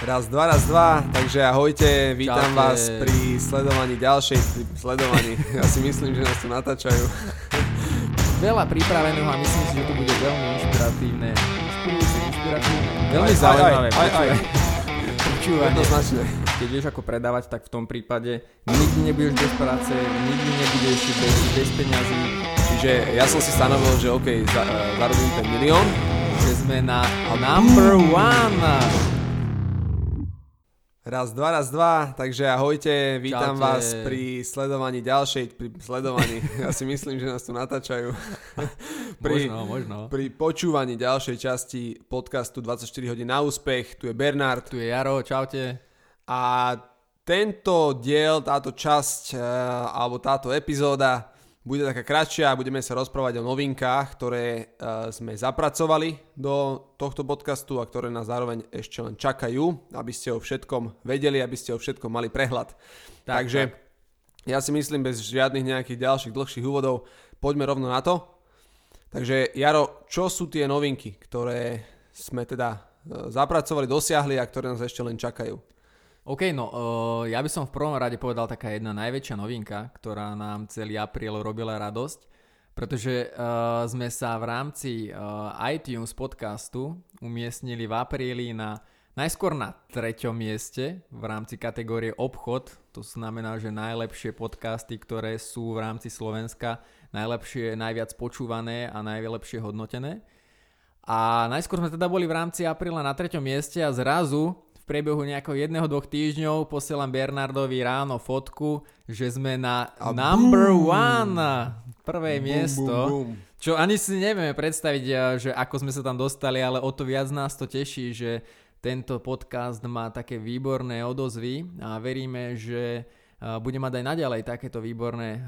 Raz, dva, takže ahojte, vítam vás pri sledovaní sledovaní, ja si myslím, že nás tu natáčajú. Veľa pripraveného a myslím si, že to bude veľmi inšpiratívne. Veľmi zaujímavé. Jednoznačne. Keď vieš ako predávať, tak v tom prípade nikdy nebudeš bez práce, nikdy nebudeš bez peňazí. Čiže ja som si stanovil, že okej, zarobím ten milión. Že sme na number one. Raz, dva, takže ahojte, vítam vás pri sledovaní ja si myslím, že nás tu natáčajú, možno. Pri počúvaní ďalšej časti podcastu 24 hodín na úspech, tu je Bernard, tu je Jaro, čaute. A tento diel, táto časť, alebo táto epizóda bude taká kratšia, budeme sa rozprávať o novinkách, ktoré sme zapracovali do tohto podcastu a ktoré nás zároveň ešte len čakajú, aby ste o všetkom vedeli, aby ste o všetkom mali prehľad. Takže ja si myslím, bez žiadnych nejakých ďalších dlhších úvodov, poďme rovno na to. Takže Jaro, čo sú tie novinky, ktoré sme teda zapracovali, dosiahli a ktoré nás ešte len čakajú? OK, ja by som v prvom rade povedal taká jedna najväčšia novinka, ktorá nám celý apríl robila radosť. Pretože sme sa v rámci iTunes podcastu umiestnili v apríli najskôr na 3. mieste v rámci kategórie obchod. To znamená, že najlepšie podcasty, ktoré sú v rámci Slovenska, najlepšie, najviac počúvané a najlepšie hodnotené. A najskôr sme teda boli v rámci apríla na 3. mieste a zrazu v priebehu nejakého 1-2 týždňov posielam Bernardovi ráno fotku, že sme na number one, prvé miesto, čo ani si nevieme predstaviť, že ako sme sa tam dostali, ale o to viac nás to teší, že tento podcast má také výborné odozvy a veríme, že bude mať aj naďalej takéto výborné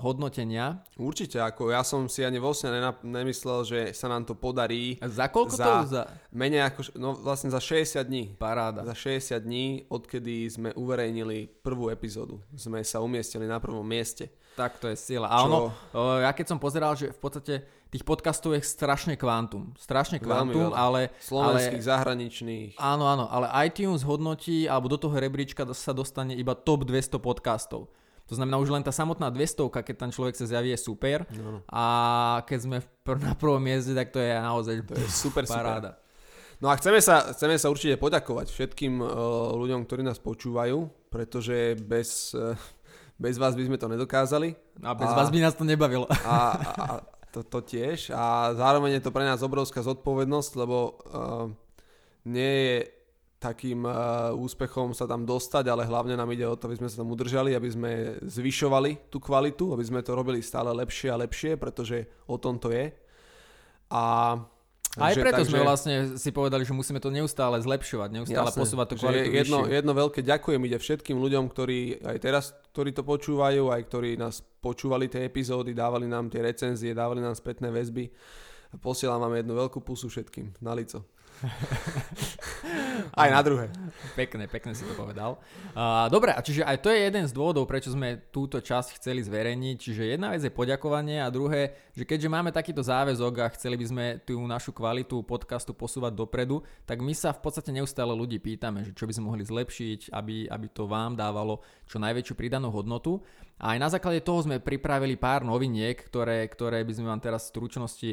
hodnotenia. Určite, ako ja som si ani vlastne nemyslel, že sa nám to podarí. A za koľko to? Menej ako, vlastne za 60 dní. Paráda. Za 60 dní, odkedy sme uverejnili prvú epizódu. Sme sa umiestnili na prvom mieste. Tak to je sila. A ono, ja keď som pozeral, že v podstate tých podcastov je strašne kvantum, ale slovenských, zahraničných. Áno, ale iTunes hodnotí, alebo do toho rebríčka sa dostane iba top 200 podcastov. To znamená, už len tá samotná 200, keď tam človek sa zjaví, je super. No. A keď sme na prvom mieste, tak to je naozaj to je super paráda. Super. No a chceme sa určite poďakovať všetkým ľuďom, ktorí nás počúvajú, pretože bez vás by sme to nedokázali. A bez vás by nás to nebavilo. A to tiež. A zároveň je to pre nás obrovská zodpovednosť, lebo nie je takým úspechom sa tam dostať, ale hlavne nám ide o to, aby sme sa tam udržali, aby sme zvyšovali tú kvalitu, aby sme to robili stále lepšie a lepšie, pretože o tom to je. A aj preto sme vlastne si povedali, že musíme to neustále zlepšovať, jasne, posúvať tú kvalitu vyššiu. Jedno veľké ďakujem ide všetkým ľuďom, ktorí aj teraz, ktorí to počúvajú, aj ktorí nás počúvali tie epizódy, dávali nám tie recenzie, dávali nám spätné väzby. Posielam vám jednu veľkú pusu všetkým na lico. Aj na druhé. Pekne si to povedal. Dobre, a čiže aj to je jeden z dôvodov, prečo sme túto časť chceli zverejniť. Čiže jedna vec je poďakovanie a druhé, že keďže máme takýto záväzok a chceli by sme tú našu kvalitu podcastu posúvať dopredu, tak my sa v podstate neustále ľudí pýtame, že čo by sme mohli zlepšiť, aby to vám dávalo čo najväčšiu pridanú hodnotu. A aj na základe toho sme pripravili pár noviniek, ktoré by sme vám teraz v stručnosti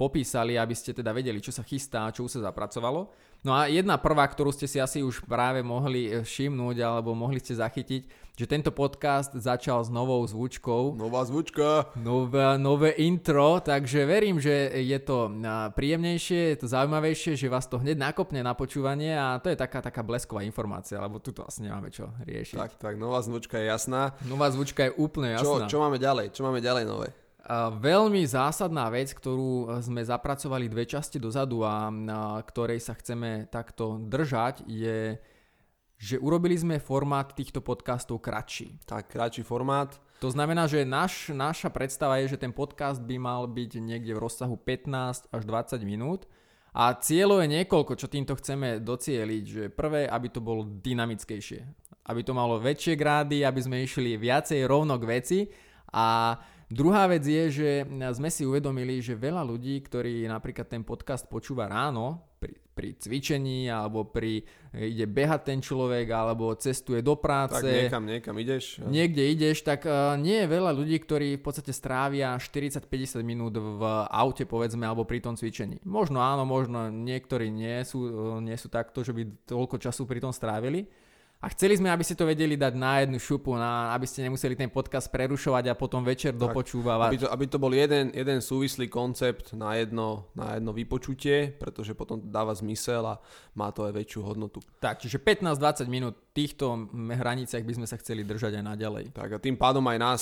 popísali, aby ste teda vedeli, čo sa chystá, čo už sa zapracovalo. No a jedna prvá, ktorú ste si asi už práve mohli všimnúť alebo mohli ste zachytiť, že tento podcast začal s novou zvučkou. Nová zvučka. Nové intro, takže verím, že je to príjemnejšie, je to zaujímavejšie, že vás to hneď nakopne na počúvanie a to je taká blesková informácia, lebo tu to asi nemáme čo riešiť. Tak, nová zvučka je jasná. Nová zvučka je úplne jasná. Čo máme ďalej? Čo máme ďalej nové? Veľmi zásadná vec, ktorú sme zapracovali dve časti dozadu a ktorej sa chceme takto držať, je, že urobili sme formát týchto podcastov kratší. Tak, kratší formát. To znamená, že naša predstava je, že ten podcast by mal byť niekde v rozsahu 15 až 20 minút a cieľo je niekoľko, čo týmto chceme docieliť, že prvé, aby to bolo dynamickejšie, aby to malo väčšie grády, aby sme išli viacej rovno k veci a druhá vec je, že sme si uvedomili, že veľa ľudí, ktorí napríklad ten podcast počúva ráno, pri cvičení, alebo pri ide behať ten človek, alebo cestuje do práce. Tak niekam ideš. Niekde ideš, tak nie je veľa ľudí, ktorí v podstate strávia 40-50 minút v aute, povedzme, alebo pri tom cvičení. Možno áno, možno niektorí nie sú takto, že by toľko času pri tom strávili. A chceli sme, aby ste to vedeli dať na jednu šupu, aby ste nemuseli ten podcast prerušovať a potom večer tak, dopočúvať. Aby to bol jeden súvislý koncept na jedno vypočutie, pretože potom dáva zmysel a má to aj väčšiu hodnotu. Tak, čiže 15-20 minút týchto hraniciach by sme sa chceli držať aj naďalej. Tak a tým pádom aj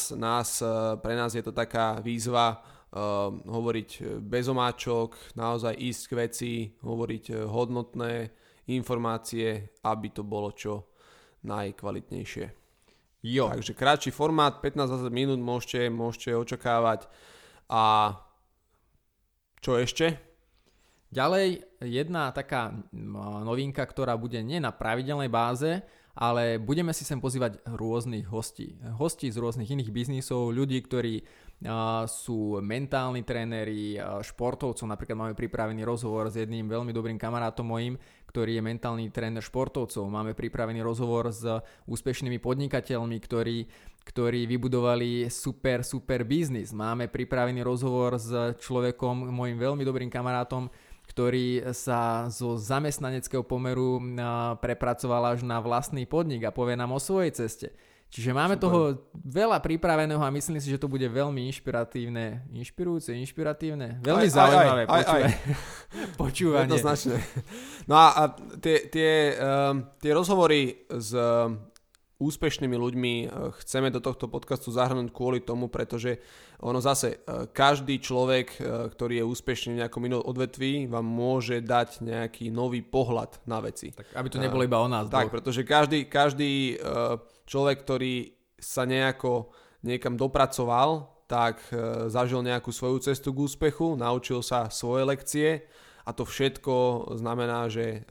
pre nás je to taká výzva hovoriť bez omáčok, naozaj ísť k veci, hovoriť hodnotné informácie, aby to bolo čo najkvalitnejšie. Jo. Takže kratší formát, 15-20 minút môžete očakávať. A čo ešte? Ďalej jedna taká novinka, ktorá bude nie na pravidelnej báze, ale budeme si sem pozývať rôznych hostí. Hostí z rôznych iných biznisov, ľudí, ktorí sú mentálni tréneri, športovcov. Napríklad máme pripravený rozhovor s jedným veľmi dobrým kamarátom mojím, ktorý je mentálny tréner športovcov. Máme pripravený rozhovor s úspešnými podnikateľmi, ktorí vybudovali super biznis. Máme pripravený rozhovor s človekom, mojim veľmi dobrým kamarátom, ktorý sa zo zamestnaneckého pomeru prepracoval až na vlastný podnik a povie nám o svojej ceste. Čiže máme toho veľa pripraveného a myslím si, že to bude veľmi inšpiratívne. Inšpiratívne? Veľmi zaujímavé počúvanie. Jednoznačne. No a tie rozhovory s úspešnými ľuďmi chceme do tohto podcastu zahrnúť kvôli tomu, pretože ono zase, každý človek, ktorý je úspešný v nejakom inom odvetví, vám môže dať nejaký nový pohľad na veci. Tak, aby to nebolo iba o nás. Tak, pretože každý človek, ktorý sa nejako niekam dopracoval, tak zažil nejakú svoju cestu k úspechu, naučil sa svoje lekcie a to všetko znamená, že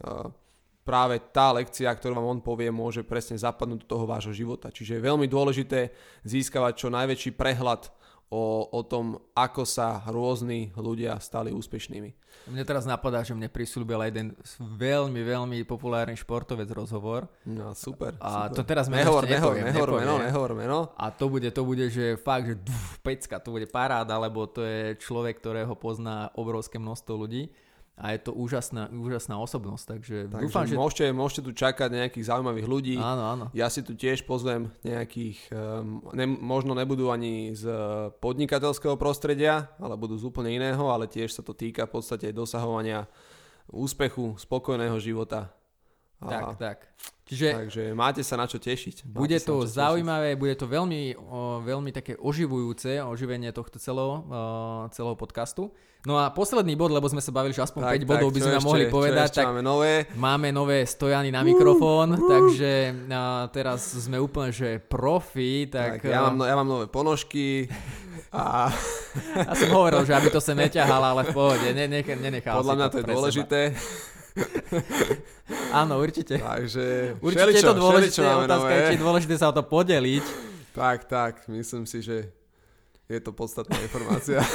práve tá lekcia, ktorú vám on povie, môže presne zapadnúť do toho vášho života. Čiže je veľmi dôležité získavať čo najväčší prehľad o tom, ako sa rôzni ľudia stali úspešnými. Mne teraz napadá, že mne prisľúbil jeden veľmi, veľmi populárny športovec rozhovor. No, super. A super. To teraz nehovor meno. A to bude, že fakt, že pecka, to bude paráda, lebo to je človek, ktorého pozná obrovské množstvo ľudí. A je to úžasná osobnosť, takže dúfam, že môžete tu čakať nejakých zaujímavých ľudí. Áno. Ja si tu tiež pozvem nejakých, možno nebudú ani z podnikateľského prostredia, ale budú z úplne iného, ale tiež sa to týka v podstate dosahovania úspechu, spokojného života. Tak. Takže máte sa na čo tešiť. Bude to zaujímavé, bude to veľmi, veľmi také oživujúce, oživenie tohto celého podcastu. No a posledný bod, lebo sme sa bavili, že aspoň 5 bodov by sme nám mohli povedať. Tak máme nové stojany na mikrofón, takže teraz sme úplne, že profi. Tak, ja mám nové ponožky. A som hovoril, že aby to sa neťahala, ale v pohode, nenechal. Podľa mňa to je dôležité. Áno, určite. Takže určite je to dôležité, otázka je, či je dôležité sa o to podeliť. Tak, myslím si, že je to podstatná informácia.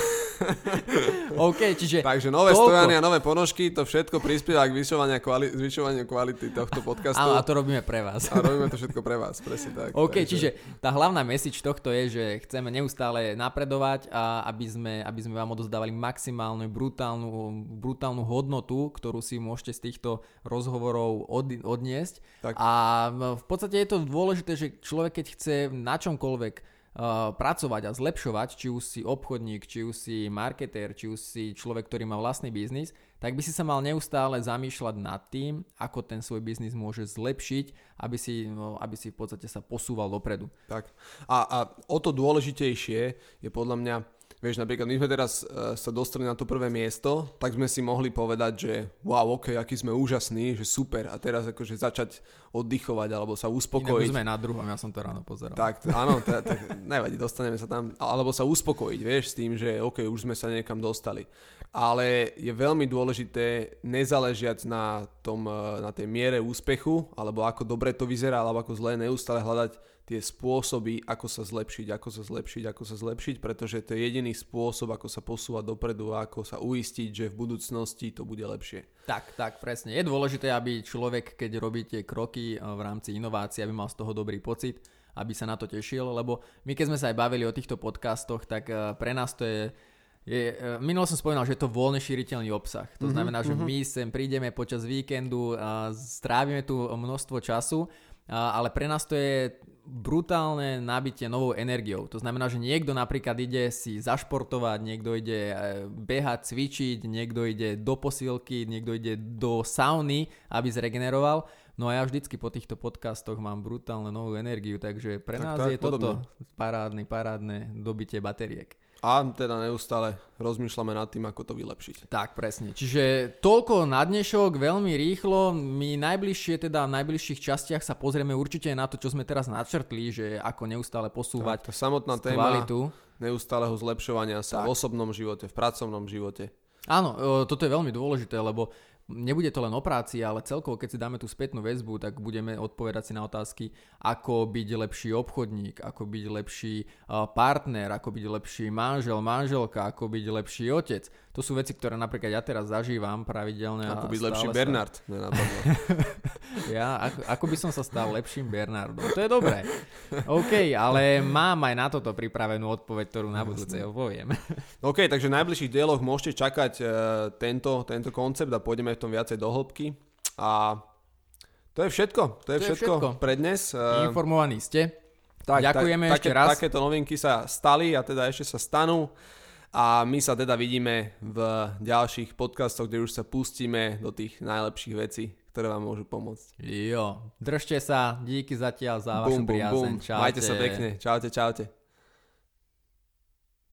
OK, čiže takže nové stojany a nové ponožky, to všetko prispieva k zvyšovaniu kvality tohto podcastu. A to robíme pre vás. A robíme to všetko pre vás, presne tak. OK, takže čiže tá hlavná message tohto je, že chceme neustále napredovať a aby sme vám odozdávali maximálnu brutálnu hodnotu, ktorú si môžete z týchto rozhovorov odniesť. Tak. A v podstate je to dôležité, že človek, keď chce na čomkoľvek pracovať a zlepšovať, či už si obchodník, či už si marketér, či už si človek, ktorý má vlastný biznis, tak by si sa mal neustále zamýšľať nad tým, ako ten svoj biznis môže zlepšiť, aby si v podstate sa posúval dopredu. Tak. A o to dôležitejšie je podľa mňa, vieš, napríklad my sme teraz sa dostali na to prvé miesto, tak sme si mohli povedať, že wow, ok, aký sme úžasní, že super, a teraz akože začať oddychovať alebo sa uspokojiť. Inak sme na druhom, ja som to ráno pozeral. Tak, áno, tak nevadí, dostaneme sa tam, alebo sa uspokojiť, vieš, s tým, že ok, už sme sa niekam dostali. ale je veľmi dôležité, nezáležiac na tej miere úspechu, alebo ako dobre to vyzerá, alebo ako zle, neustále hľadať tie spôsoby, ako sa zlepšiť, pretože to je jediný spôsob, ako sa posúvať dopredu a ako sa uistiť, že v budúcnosti to bude lepšie. Tak, presne. Je dôležité, aby človek, keď robí tie kroky v rámci inovácií, aby mal z toho dobrý pocit, aby sa na to tešil, lebo my keď sme sa aj bavili o týchto podcastoch, tak pre nás to je minul som spomínal, že je to voľne šíriteľný obsah. To znamená, že my sem prídeme počas víkendu a strávime tu množstvo času, ale pre nás to je brutálne nabitie novou energiou. To znamená, že niekto napríklad ide si zašportovať, niekto ide behať, cvičiť, niekto ide do posilky, niekto ide do sauny, aby zregeneroval. No a ja vždycky po týchto podcastoch mám brutálne novú energiu, takže pre nás je toto parádne dobitie batériek. A teda neustále rozmýšľame nad tým, ako to vylepšiť. Tak, presne. Čiže toľko na dnešok, veľmi rýchlo. My v najbližších častiach sa pozrieme určite na to, čo sme teraz načrtli, že ako neustále posúvať kvalitu. Tá samotná téma neustáleho zlepšovania sa v osobnom živote, v pracovnom živote. Áno, toto je veľmi dôležité, lebo nebude to len o práci, ale celkovo, keď si dáme tú spätnú väzbu, tak budeme odpovedať si na otázky, ako byť lepší obchodník, ako byť lepší partner, ako byť lepší manžel, manželka, ako byť lepší otec. To sú veci, ktoré napríklad ja teraz zažívam pravidelne. Ako byť lepší Bernard. Ako by som sa stal lepším Bernardom. To je dobré. OK, ale mám aj na toto pripravenú odpoveď, ktorú na budúce poviem. OK, takže v najbližších dieloch môžete čakať tento koncept a pôjdeme v tom viacej do hĺbky. A to je všetko. To je všetko pre dnes. Informovaní ste. Ďakujeme ešte raz. Takéto novinky sa stali a teda ešte sa stanú. A my sa teda vidíme v ďalších podcastoch, kde už sa pustíme do tých najlepších vecí, ktoré vám môžu pomôcť. Jo. Držte sa. Díky zatiaľ za vašu priazeň. Čaute. Majte sa pekne. Čaute.